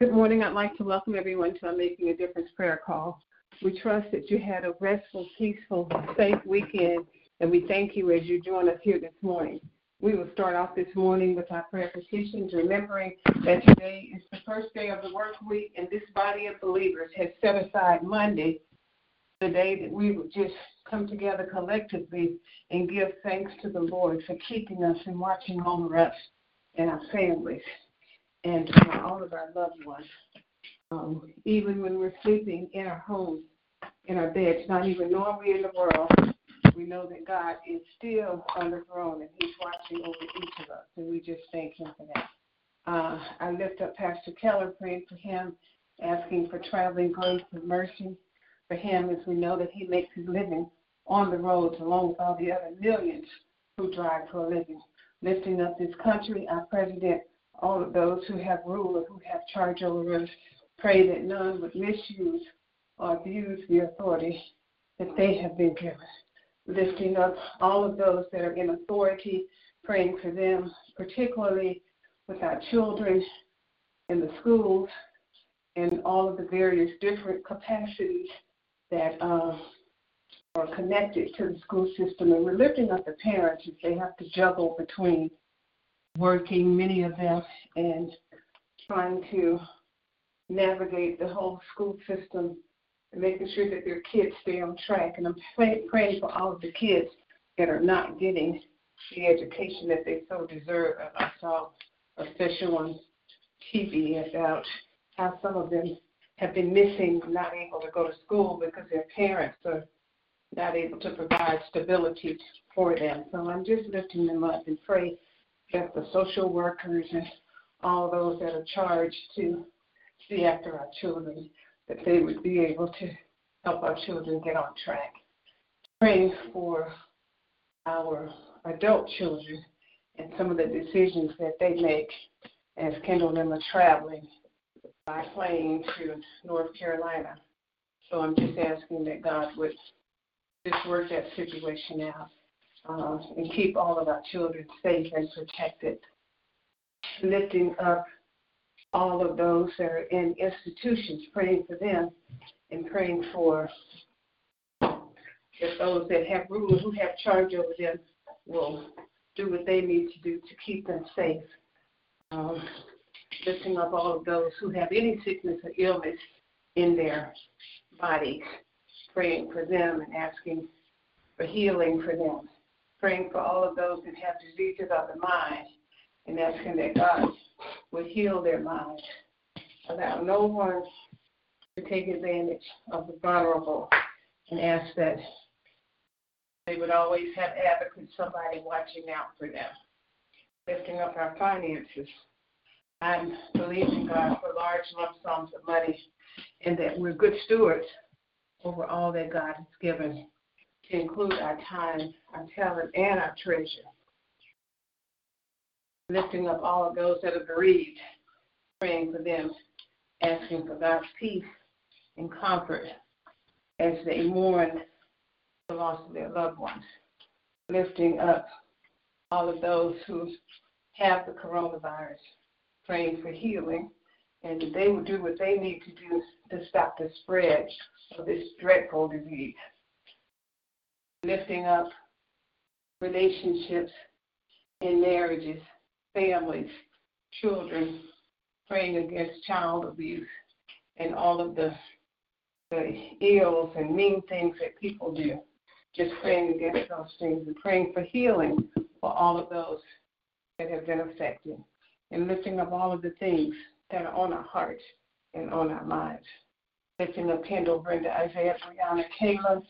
Good morning. I'd like to welcome everyone to our Making a Difference prayer call. We trust that you had a restful, peaceful, safe weekend, and we thank you as you join us here this morning. We will start off this morning with our prayer petitions, remembering that today is the first day of the work week, and this body of believers has set aside Monday, the day that we would just come together collectively and give thanks to the Lord for keeping us and watching over us and our families and all of our loved ones. Even when we're sleeping in our homes, in our beds, not even knowing we're in the world, we know that God is still on the throne and he's watching over each of us, and we just thank him for that. I lift up Pastor Keller, praying for him, asking for traveling grace and mercy for him, as we know that he makes his living on the roads along with all the other millions who drive for a living. Lifting up this country, our president, all of those who have rule and who have charge over us, pray that none would misuse or abuse the authority that they have been given. Lifting up all of those that are in authority, praying for them, particularly with our children in the schools and all of the various different capacities that are connected to the school system. And we're lifting up the parents as they have to juggle between working, many of them, and trying to navigate the whole school system, making sure that their kids stay on track. And I'm praying for all of the kids that are not getting the education that they so deserve. I saw a special on TV about how some of them have been missing, not able to go to school because their parents are not able to provide stability for them. So I'm just lifting them up and pray that the social workers and all those that are charged to see after our children, that they would be able to help our children get on track. Praying for our adult children and some of the decisions that they make, as Kendall and them are traveling by plane to North Carolina. So I'm just asking that God would just work that situation out and keep all of our children safe and protected. Lifting up all of those that are in institutions, praying for them and praying for that those that have rulers who have charge over them will do what they need to do to keep them safe. Lifting up all of those who have any sickness or illness in their bodies, praying for them and asking for healing for them. Praying for all of those that have diseases of the mind and asking that God would heal their minds. Allow no one to take advantage of the vulnerable, and ask that they would always have advocates, somebody watching out for them. Lifting up our finances, I'm believing God for large lump sums of money, and that we're good stewards over all that God has given, to include our time, our talent, and our treasure. Lifting up all of those that are bereaved, praying for them, asking for God's peace and comfort as they mourn the loss of their loved ones. Lifting up all of those who have the coronavirus, praying for healing, and that they will do what they need to do to stop the spread of this dreadful disease. Lifting up relationships and marriages, families, children, praying against child abuse and all of the ills and mean things that people do. Just praying against those things and praying for healing for all of those that have been affected, and lifting up all of the things that are on our hearts and on our minds. Lifting up Kendall, Brenda, Isaiah, Brianna, Kayla,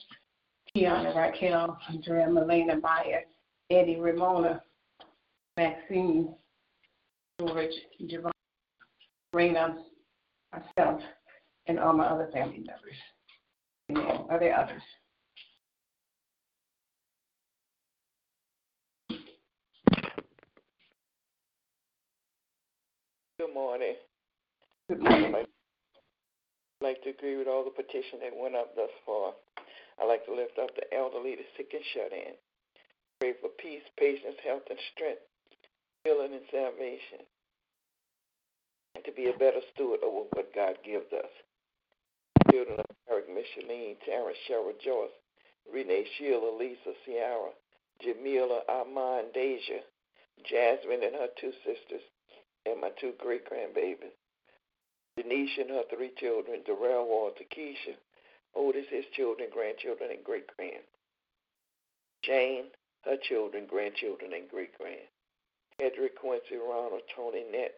Kiana, Raquel, Andrea, Melena, Maya, Eddie, Ramona, Maxine, George, Javon, Rena, myself, and all my other family members. Amen. Are there others? Good morning. Good morning. I'd like to agree with all the petitions that went up thus far. I'd like to lift up the elderly, the sick and shut in. Pray for peace, patience, health, and strength, healing, and salvation. And to be a better steward over what God gives us. Children of Eric, Micheline, Terrence, Cheryl, Joyce, Renee, Sheila, Lisa, Ciara, Jamila, Armand, Deja, Jasmine and her two sisters, and my two great-grandbabies. Denise and her three children, Darrell, Walter, Keisha, Otis, his children, grandchildren, and great-grand. Jane, her children, grandchildren, and great-grand. Hedrick, Quincy, Ronald, Tony, Nett,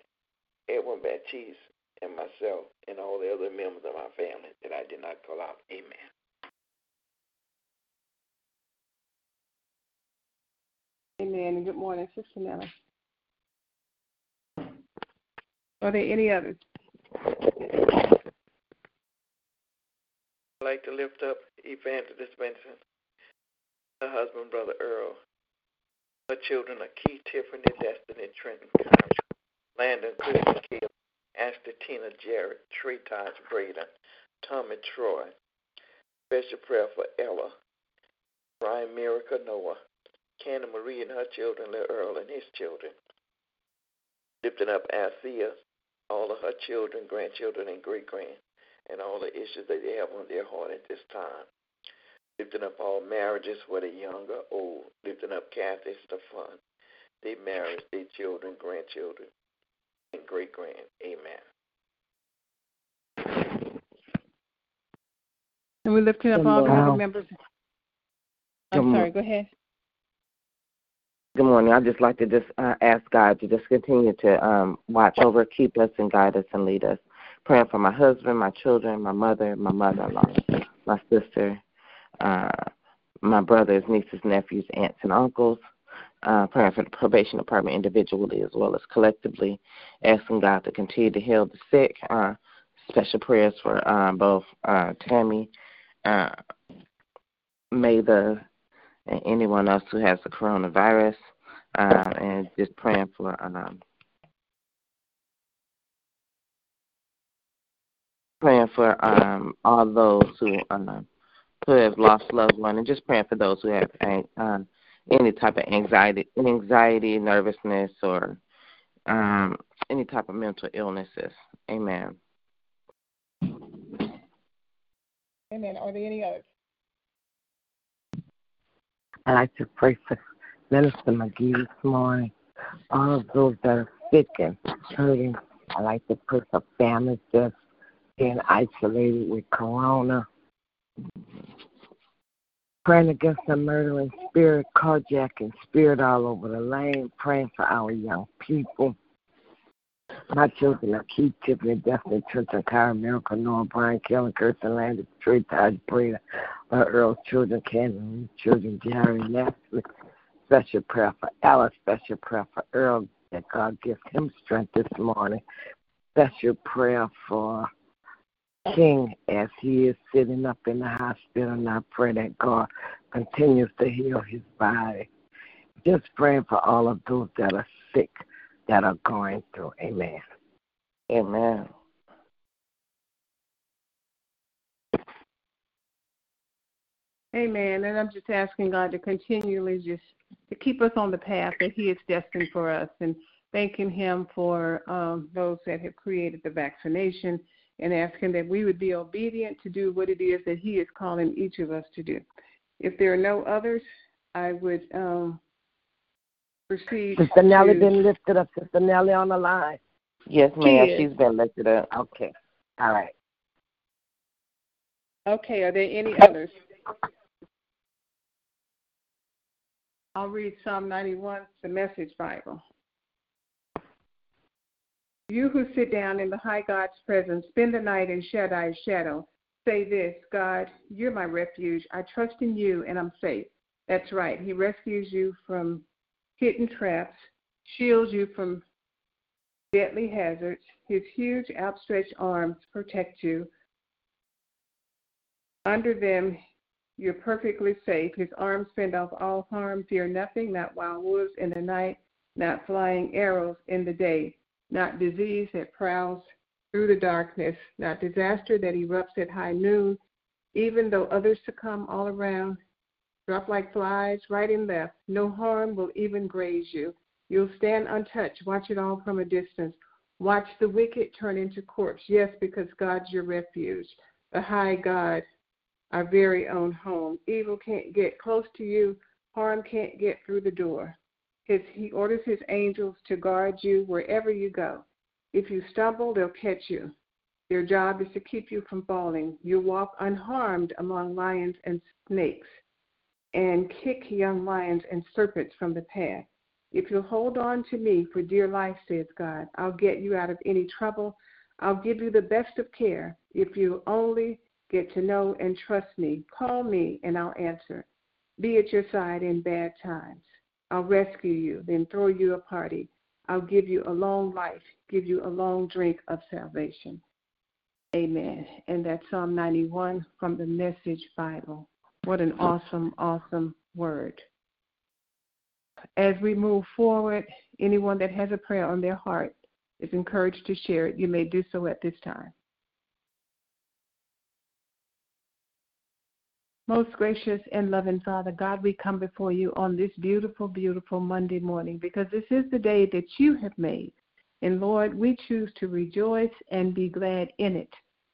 Edwin Baptiste, and myself, and all the other members of my family that I did not call out. Amen. Amen. Good morning, Sister Nella. Are there any others? I'd like to lift up Evangelist Benson, her husband, Brother Earl. Her children are Keith, Tiffany, Destiny, Trenton, Connor, Landon, Christian, Caleb, Ashley, Tina, Jared, Trey, Todd, Braden, Tom, and Troy. Special prayer for Ella, Brian, Miracle, Noah, Candy Marie and her children, Little Earl and his children. Lifting up Althea, all of her children, grandchildren, and great-grand, and all the issues that they have on their heart at this time. Lifting up all marriages, whether young or old. Lifting up Kathy, Stefan, their marriage, their children, grandchildren, and great-grand. Amen. And we're lifting up all the other members. I'm sorry, go ahead. Good morning. I'd just like to ask God to just continue to watch over, keep us, and guide us and lead us. Praying for my husband, my children, my mother-in-law, my sister, my brothers, nieces, nephews, aunts, and uncles. Praying for the probation department individually as well as collectively. Asking God to continue to heal the sick. Special prayers for both Tammy, May the... and anyone else who has the coronavirus, and just praying for all those who have lost loved ones, and just praying for those who have any type of anxiety, nervousness, or any type of mental illnesses. Amen. Amen. Are there any others? I'd like to pray for Minister McGee this morning. All of those that are sick and hurting, I'd like to pray for families just being isolated with corona. Praying against the murdering spirit, carjacking spirit all over the land. Praying for our young people. My children are Keith, Tiffany, Destiny, Trenton, Kyra, Miracle, Noah, Brian, Kellen, Kirsten, Landis, Trey, Todd, Breda, Earl's children, Kendall, children, Jerry, Nestle. Special prayer for Alice, special prayer for Earl, that God gives him strength this morning. Special prayer for King as he is sitting up in the hospital, and I pray that God continues to heal his body. Just praying for all of those that are sick, that are going through. Amen. Amen. Amen. And I'm just asking God to continually just to keep us on the path that He is destined for us, and thanking Him for those that have created the vaccination, and asking that we would be obedient to do what it is that He is calling each of us to do. If there are no others, I would... Sister Nellie been lifted up. Sister Nellie on the line. Yes, ma'am. She's been lifted up. Okay. All right. Okay. Are there any others? I'll read Psalm 91, The Message Bible. You who sit down in the high God's presence, spend the night in Shaddai's shadow. Say this, God, you're my refuge. I trust in you and I'm safe. That's right. He rescues you from hidden traps, shields you from deadly hazards, his huge outstretched arms protect you. Under them, you're perfectly safe. His arms fend off all harm. Fear nothing, not wild wolves in the night, not flying arrows in the day, not disease that prowls through the darkness, not disaster that erupts at high noon. Even though others succumb all around, drop like flies right and left, no harm will even graze you. You'll stand untouched. Watch it all from a distance. Watch the wicked turn into corpse. Yes, because God's your refuge. The high God, our very own home. Evil can't get close to you. Harm can't get through the door. He orders his angels to guard you wherever you go. If you stumble, they'll catch you. Their job is to keep you from falling. You walk unharmed among lions and snakes and kick young lions and serpents from the path. If you'll hold on to me for dear life, says God, I'll get you out of any trouble. I'll give you the best of care. If you only get to know and trust me, call me and I'll answer. Be at your side in bad times. I'll rescue you, then throw you a party. I'll give you a long life, give you a long drink of salvation. Amen. And that's Psalm 91 from the Message Bible. What an awesome, awesome word. As we move forward, anyone that has a prayer on their heart is encouraged to share it. You may do so at this time. Most gracious and loving Father, God, we come before you on this beautiful, beautiful Monday morning because this is the day that you have made. And, Lord, we choose to rejoice and be glad in it,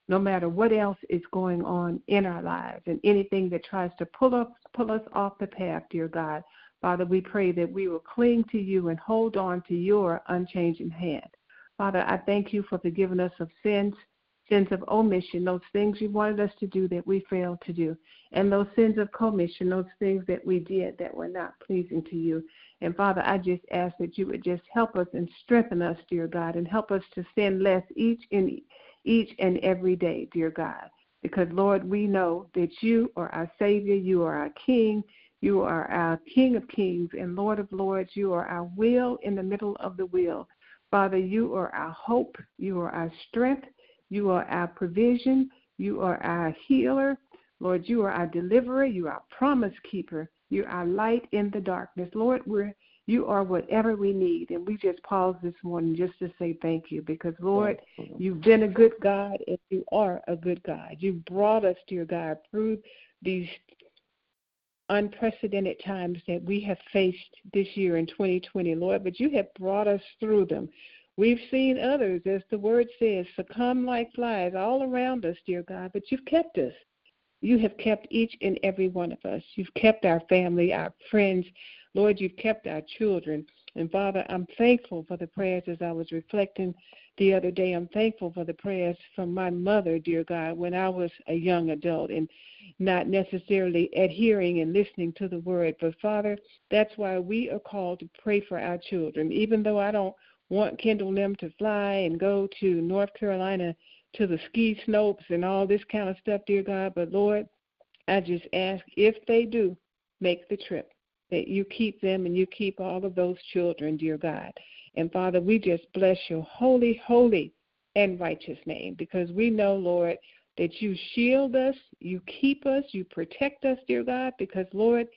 no matter what else is going on in our lives and anything that tries to pull us off the path, dear God. Father, we pray that we will cling to you and hold on to your unchanging hand. Father, I thank you for forgiving us of sins of omission, those things you wanted us to do that we failed to do, and those sins of commission, those things that we did that were not pleasing to you. And, Father, I just ask that you would just help us and strengthen us, dear God, and help us to sin less each and every day, dear God, because, Lord, we know that you are our Savior, you are our King, you are our King of kings and Lord of lords. You are our will in the middle of the will. Father, you are our hope, you are our strength, you are our provision, you are our healer. Lord, you are our deliverer, you are our promise keeper, you are our light in the darkness. Lord, you are whatever we need, and we just pause this morning just to say thank you because, Lord, you've been a good God, and you are a good God. You brought us, dear God, through these unprecedented times that we have faced this year in 2020, Lord, but you have brought us through them. We've seen others, as the word says, succumb like flies all around us, dear God, but you've kept us. You have kept each and every one of us. You've kept our family, our friends. Lord, you've kept our children. And, Father, I'm thankful for the prayers as I was reflecting the other day. I'm thankful for the prayers from my mother, dear God, when I was a young adult and not necessarily adhering and listening to the word. But, Father, that's why we are called to pray for our children. Even though I don't want Kendall Lim to fly and go to North Carolina to the ski slopes and all this kind of stuff, dear God. But, Lord, I just ask if they do make the trip, that you keep them and you keep all of those children, dear God. And, Father, we just bless your holy, holy, and righteous name because we know, Lord, that you shield us, you keep us, you protect us, dear God, because, Lord,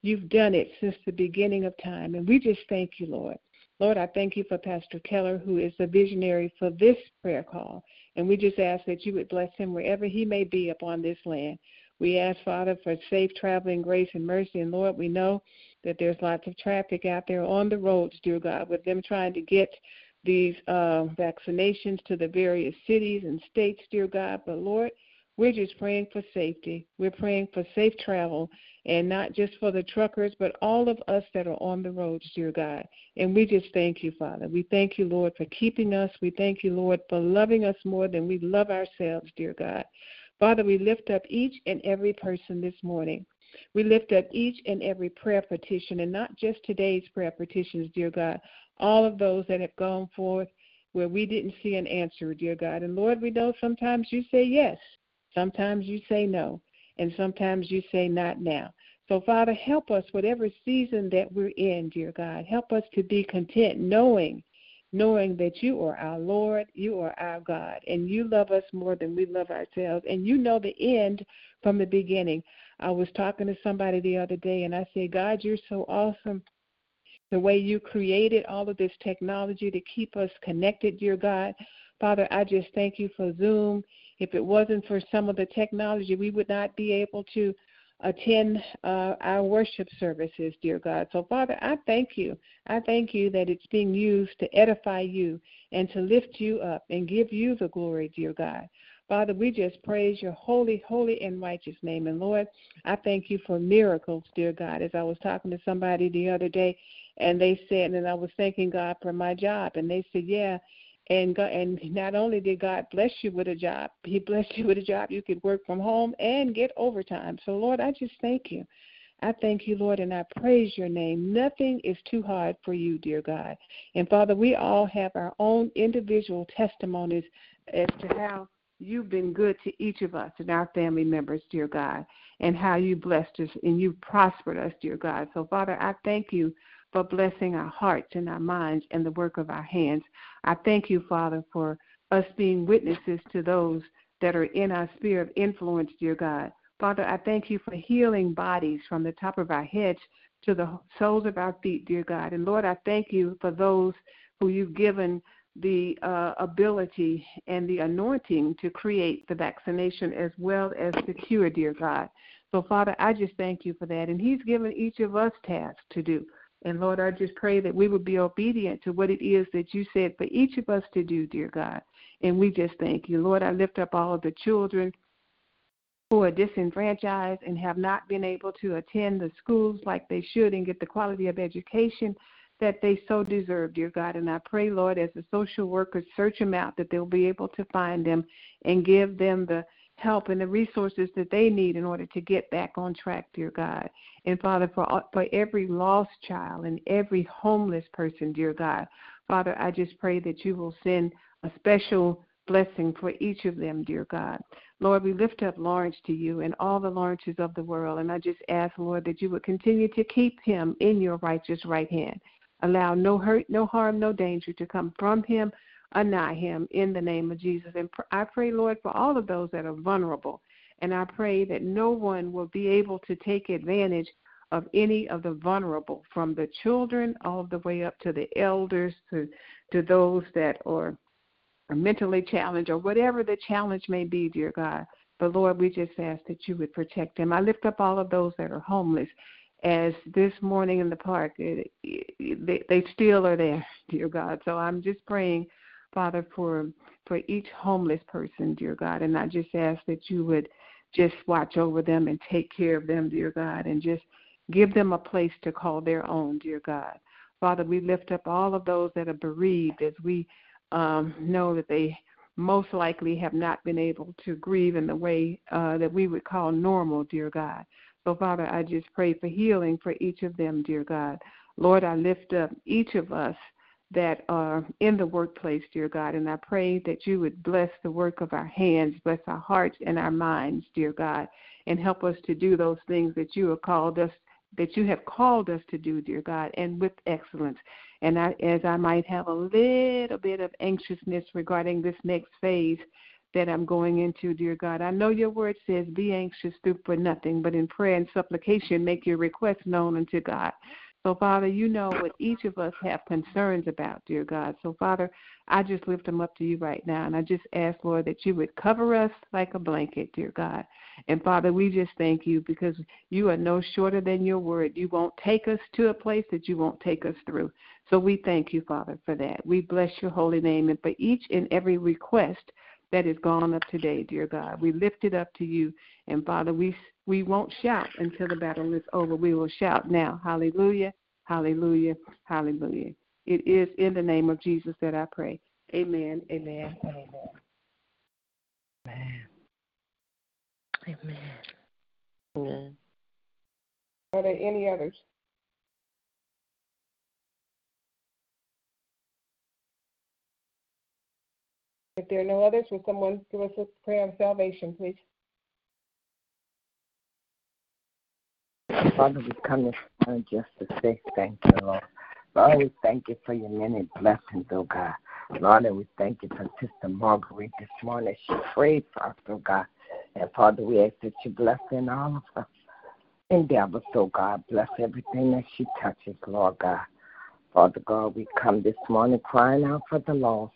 you've done it since the beginning of time. And we just thank you, Lord. Lord, I thank you for Pastor Keller, who is the visionary for this prayer call. And we just ask that you would bless him wherever he may be upon this land. We ask, Father, for safe traveling, grace, and mercy. And, Lord, we know that there's lots of traffic out there on the roads, dear God, with them trying to get these vaccinations to the various cities and states, dear God. But, Lord, we're just praying for safety. We're praying for safe travel, and not just for the truckers, but all of us that are on the roads, dear God. And we just thank you, Father. We thank you, Lord, for keeping us. We thank you, Lord, for loving us more than we love ourselves, dear God. Father, we lift up each and every person this morning. We lift up each and every prayer petition, and not just today's prayer petitions, dear God, all of those that have gone forth where we didn't see an answer, dear God. And, Lord, we know sometimes you say yes, sometimes you say no, and sometimes you say not now. So, Father, help us whatever season that we're in, dear God. Help us to be content knowing knowing that you are our Lord, you are our God, and you love us more than we love ourselves, and you know the end from the beginning. I was talking to somebody the other day, and I said, God, you're so awesome. The way you created all of this technology to keep us connected, dear God. Father, I just thank you for Zoom. If it wasn't for some of the technology, we would not be able to attend our worship services, dear God. So, Father, I thank you. I thank you that it's being used to edify you and to lift you up and give you the glory, dear God. Father, we just praise your holy, holy, and righteous name. And, Lord, I thank you for miracles, dear God. As I was talking to somebody the other day, and they said, and I was thanking God for my job, and they said, yeah. And God, and not only did God bless you with a job, he blessed you with a job you could work from home and get overtime. So, Lord, I just thank you. I thank you, Lord, and I praise your name. Nothing is too hard for you, dear God. And, Father, we all have our own individual testimonies as to how you've been good to each of us and our family members, dear God, and how you blessed us and you prospered us, dear God. So, Father, I thank you for blessing our hearts and our minds and the work of our hands. I thank you, Father, for us being witnesses to those that are in our sphere of influence, dear God. Father, I thank you for healing bodies from the top of our heads to the soles of our feet, dear God. And, Lord, I thank you for those who you've given the ability and the anointing to create the vaccination as well as the cure, dear God. So, Father, I just thank you for that. And he's given each of us tasks to do. And, Lord, I just pray that we would be obedient to what it is that you said for each of us to do, dear God. And we just thank you. Lord, I lift up all of the children who are disenfranchised and have not been able to attend the schools like they should and get the quality of education that they so deserve, dear God. And I pray, Lord, as the social workers search them out, that they'll be able to find them and give them the help and the resources that they need in order to get back on track, dear God. And, Father, for every lost child and every homeless person, dear God, Father, I just pray that you will send a special blessing for each of them, dear God. Lord, we lift up Lawrence to you and all the Lawrences of the world, and I just ask, Lord, that you would continue to keep him in your righteous right hand. Allow no hurt, no harm, no danger to come from him, anigh him, in the name of Jesus. And I pray, Lord, for all of those that are vulnerable. And I pray that no one will be able to take advantage of any of the vulnerable, from the children all the way up to the elders, to those that are mentally challenged or whatever the challenge may be, dear God. But, Lord, we just ask that you would protect them. I lift up all of those that are homeless. As this morning in the park, they still are there, dear God. So I'm just praying, Father, for each homeless person, dear God. And I just ask that you would just watch over them and take care of them, dear God, and just give them a place to call their own, dear God. Father, we lift up all of those that are bereaved, as we know that they most likely have not been able to grieve in the way that we would call normal, dear God. So, Father, I just pray for healing for each of them, dear God. Lord, I lift up each of us that are in the workplace, dear God, and I pray that you would bless the work of our hands, bless our hearts and our minds, dear God, and help us to do those things that you have called us to do, dear God, and with excellence. And as I might have a little bit of anxiousness regarding this next phase that I'm going into, dear God, I know your word says, be anxious for nothing, but in prayer and supplication, make your requests known unto God. So, Father, you know what each of us have concerns about, dear God. So, Father, I just lift them up to you right now, and I just ask, Lord, that you would cover us like a blanket, dear God. And, Father, we just thank you because you are no shorter than your word. You won't take us to a place that you won't take us through. So we thank you, Father, for that. We bless your holy name, and for each and every request that is gone up today, dear God. We lift it up to you. And, Father, we won't shout until the battle is over. We will shout now, hallelujah, hallelujah, hallelujah. It is in the name of Jesus that I pray. Amen, amen, amen. Amen. Amen. Amen. Are there any others? If there are no others, will someone give us a prayer of salvation, please? Father, we come this morning just to say thank you, Lord. Lord, we thank you for your many blessings, oh God. Lord, and we thank you for Sister Marguerite this morning. She prayed for us, oh God. And Father, we ask that you bless in all of us. Endeavors, oh God, bless everything that she touches, Lord God. Father God, we come this morning crying out for the lost,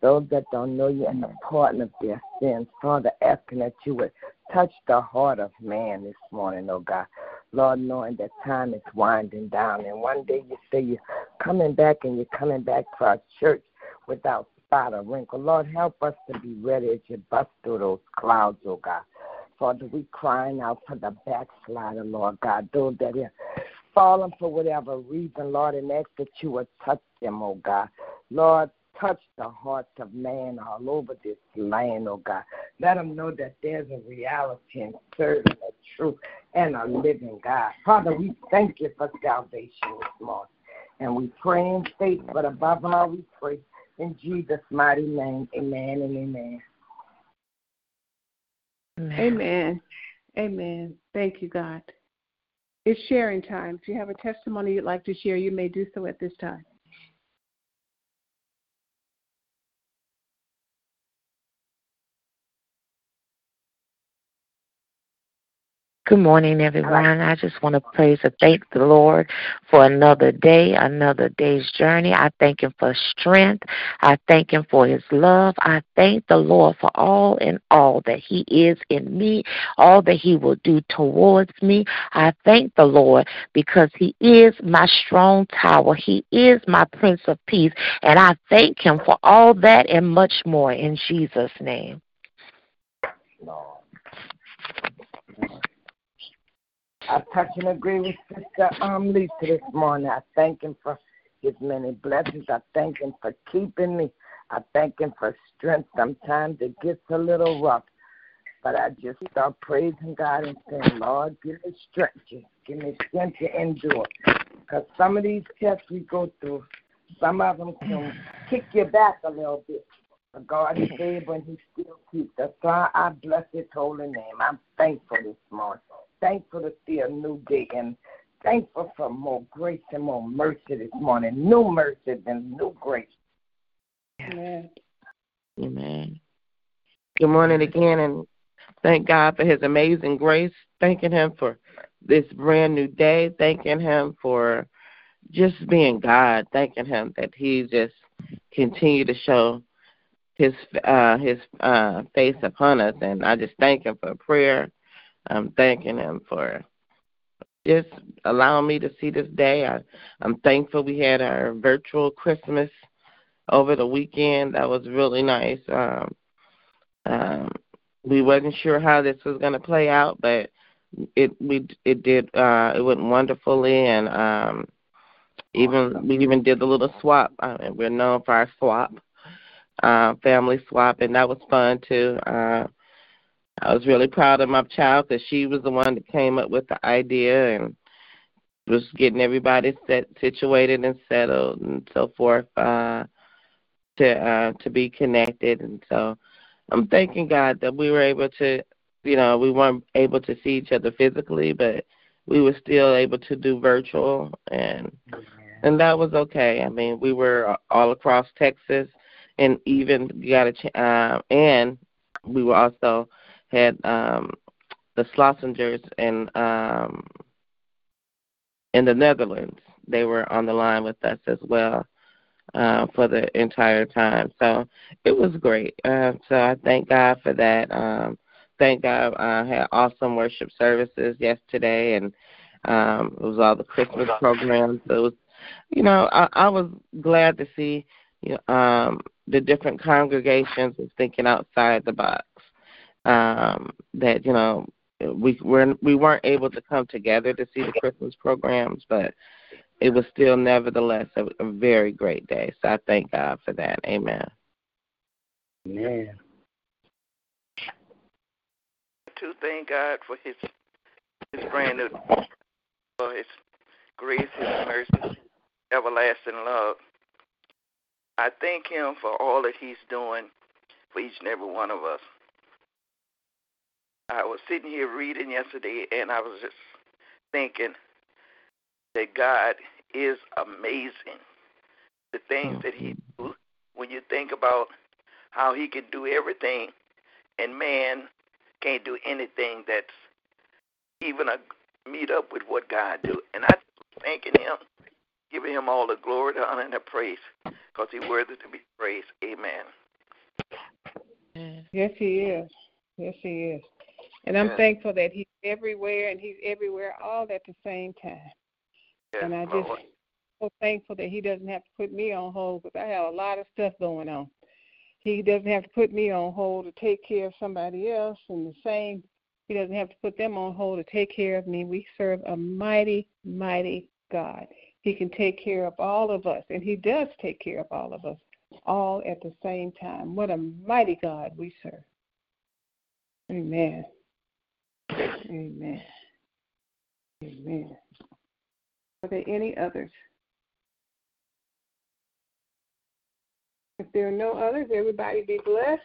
those that don't know you and the pardon of their sins. Father, asking that you would touch the heart of man this morning, oh God. Lord, knowing that time is winding down, and one day you say you're coming back, and you're coming back for our church without spot or wrinkle. Lord, help us to be ready as you bust through those clouds, oh God. Father, we crying out for the backslider, Lord God, those that are fallen for whatever reason, Lord, and ask that you would touch them, oh God. Lord, touch the hearts of man all over this land, oh God. Let them know that there's a reality and certain, a true, and a living God. Father, we thank you for salvation this morning. And we pray in faith, but above all, we pray in Jesus' mighty name. Amen and amen. Amen. Amen. Thank you, God. It's sharing time. If you have a testimony you'd like to share, you may do so at this time. Good morning, everyone. I just want to praise and thank the Lord for another day's journey. I thank Him for strength. I thank Him for His love. I thank the Lord for all and all that He is in me, all that He will do towards me. I thank the Lord because He is my strong tower. He is my Prince of Peace, and I thank Him for all that and much more in Jesus' name. I touch and agree with Sister Lisa this morning. I thank Him for His many blessings. I thank Him for keeping me. I thank Him for strength. Sometimes it gets a little rough, but I just start praising God and saying, Lord, give me strength. Just give me strength to endure. Because some of these tests we go through, some of them can kick you back a little bit. But God is able and He still keeps us. So I bless His holy name. I'm thankful this morning. Thankful to see a new day and thankful for more grace and more mercy this morning. New mercy and new grace. Amen. Amen. Good morning again, and thank God for His amazing grace. Thanking Him for this brand new day. Thanking Him for just being God. Thanking Him that He just continued to show His face upon us, and I just thank Him for prayer. I'm thanking Him for just allowing me to see this day. I'm thankful we had our virtual Christmas over the weekend. That was really nice. We wasn't sure how this was going to play out, but it went wonderfully, and we even did the little swap. I mean, we're known for our swap, family swap, and that was fun too. I was really proud of my child because she was the one that came up with the idea and was getting everybody situated and settled and so forth to be connected. And so I'm thanking God that we were able to, you know, we weren't able to see each other physically, but we were still able to do virtual, and that was okay. I mean, we were all across Texas, and even and we were also had the Schlossingers in the Netherlands. They were on the line with us as well for the entire time. So it was great. So I thank God for that. Thank God I had awesome worship services yesterday, and it was all the Christmas programs. So it was, you know, I was glad to see, you know, the different congregations was thinking outside the box. That, you know, we weren't able to come together to see the Christmas programs, but it was still nevertheless a very great day. So I thank God for that. Amen. Amen. To thank God for His brand new, for His grace, His mercy, everlasting love. I thank Him for all that He's doing for each and every one of us. I was sitting here reading yesterday, and I was just thinking that God is amazing. The things that he do, when you think about how he can do everything, and man can't do anything that's even a meet up with what God do. And I thanking him, giving him all the glory, the honor, and the praise, because he's worthy to be praised. Amen. Yes, he is. Yes, he is. And I'm thankful that he's everywhere, and he's everywhere all at the same time. Yes, and I just so thankful that he doesn't have to put me on hold, because I have a lot of stuff going on. He doesn't have to put me on hold to take care of somebody else, and the same, he doesn't have to put them on hold to take care of me. We serve a mighty, mighty God. He can take care of all of us, and he does take care of all of us all at the same time. What a mighty God we serve. Amen. Amen. Amen. Are there any others? If there are no others, everybody be blessed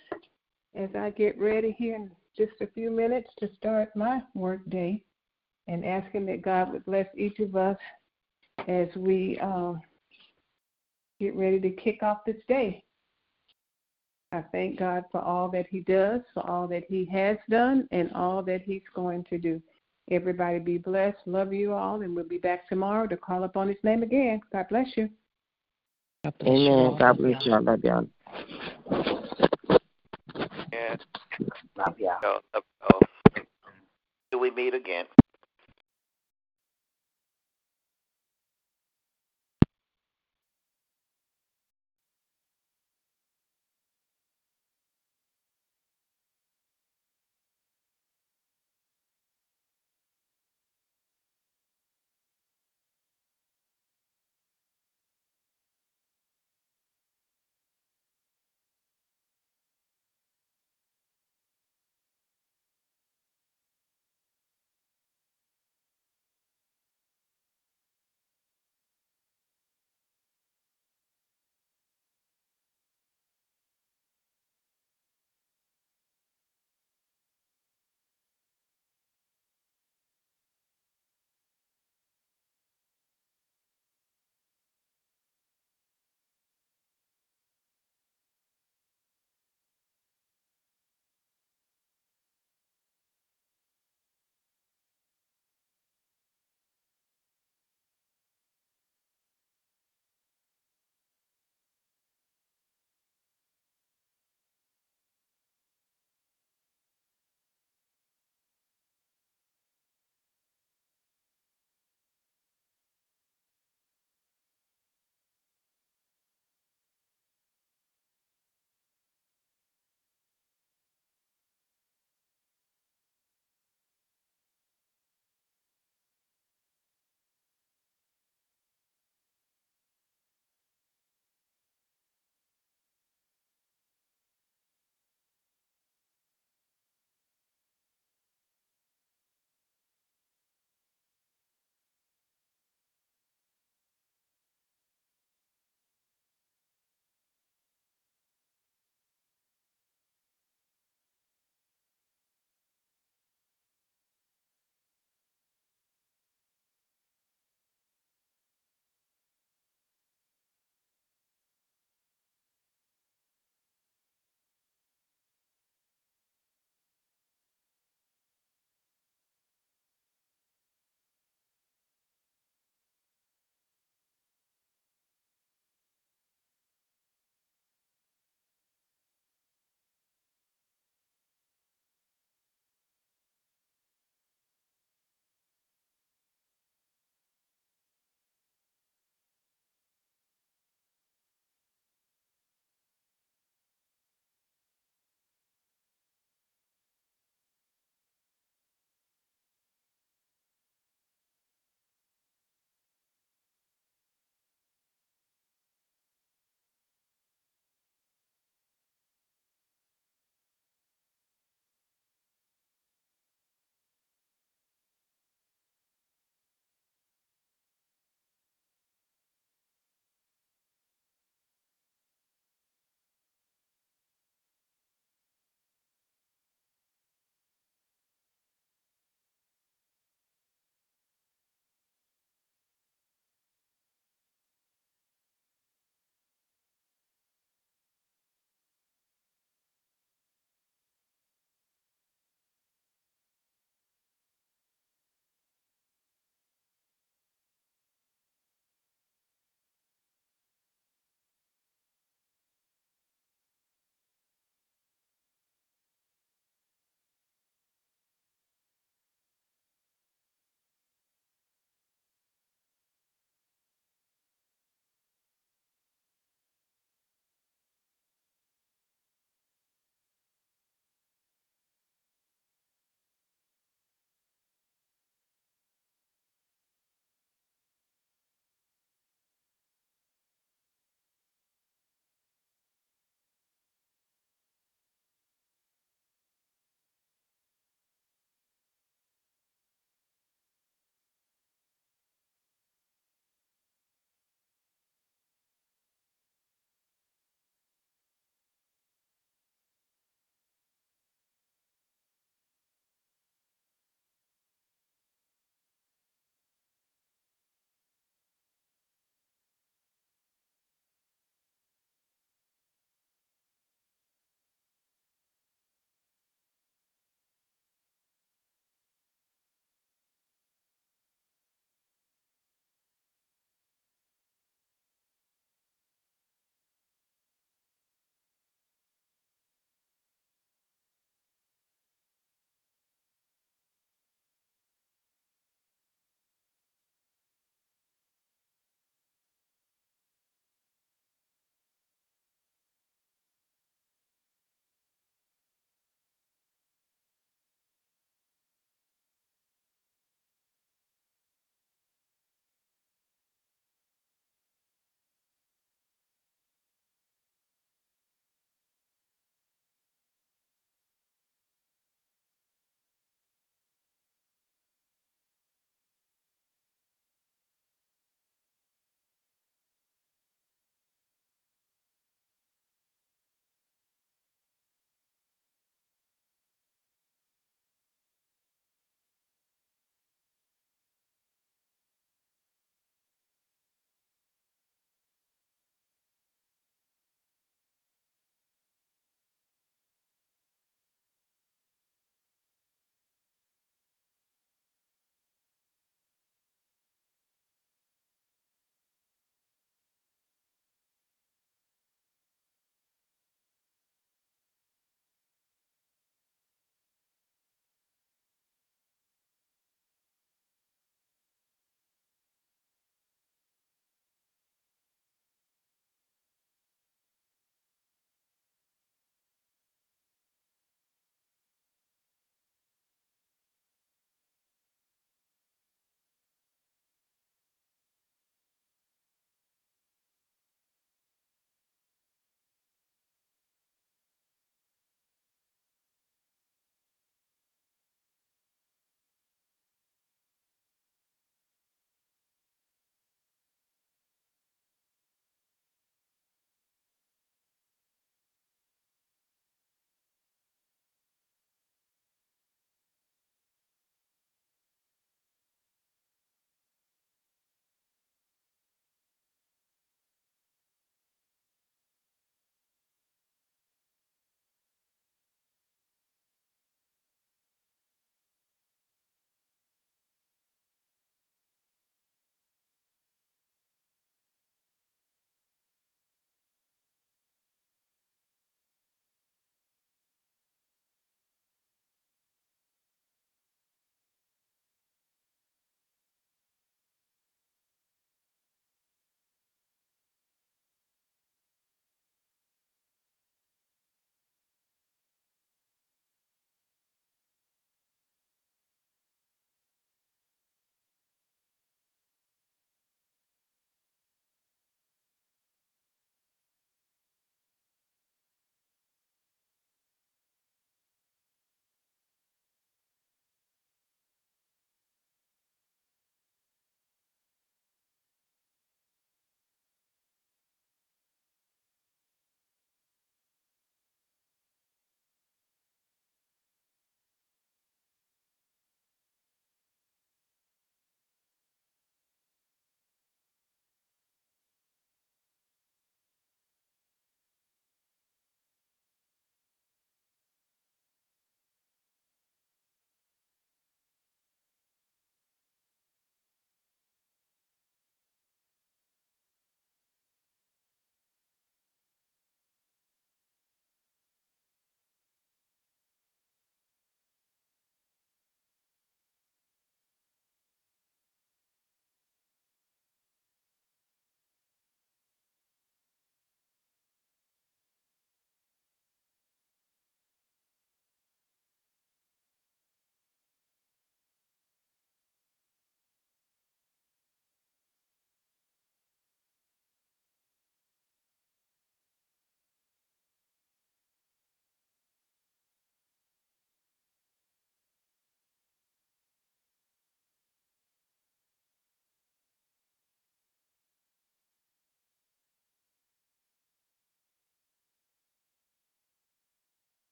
as I get ready here in just a few minutes to start my work day, and asking that God would bless each of us as we get ready to kick off this day. I thank God for all that he does, for all that he has done, and all that he's going to do. Everybody be blessed. Love you all, and we'll be back tomorrow to call upon his name again. God bless you. God bless Amen. You. God bless you. I love y'all. And love y'all. Do we meet again?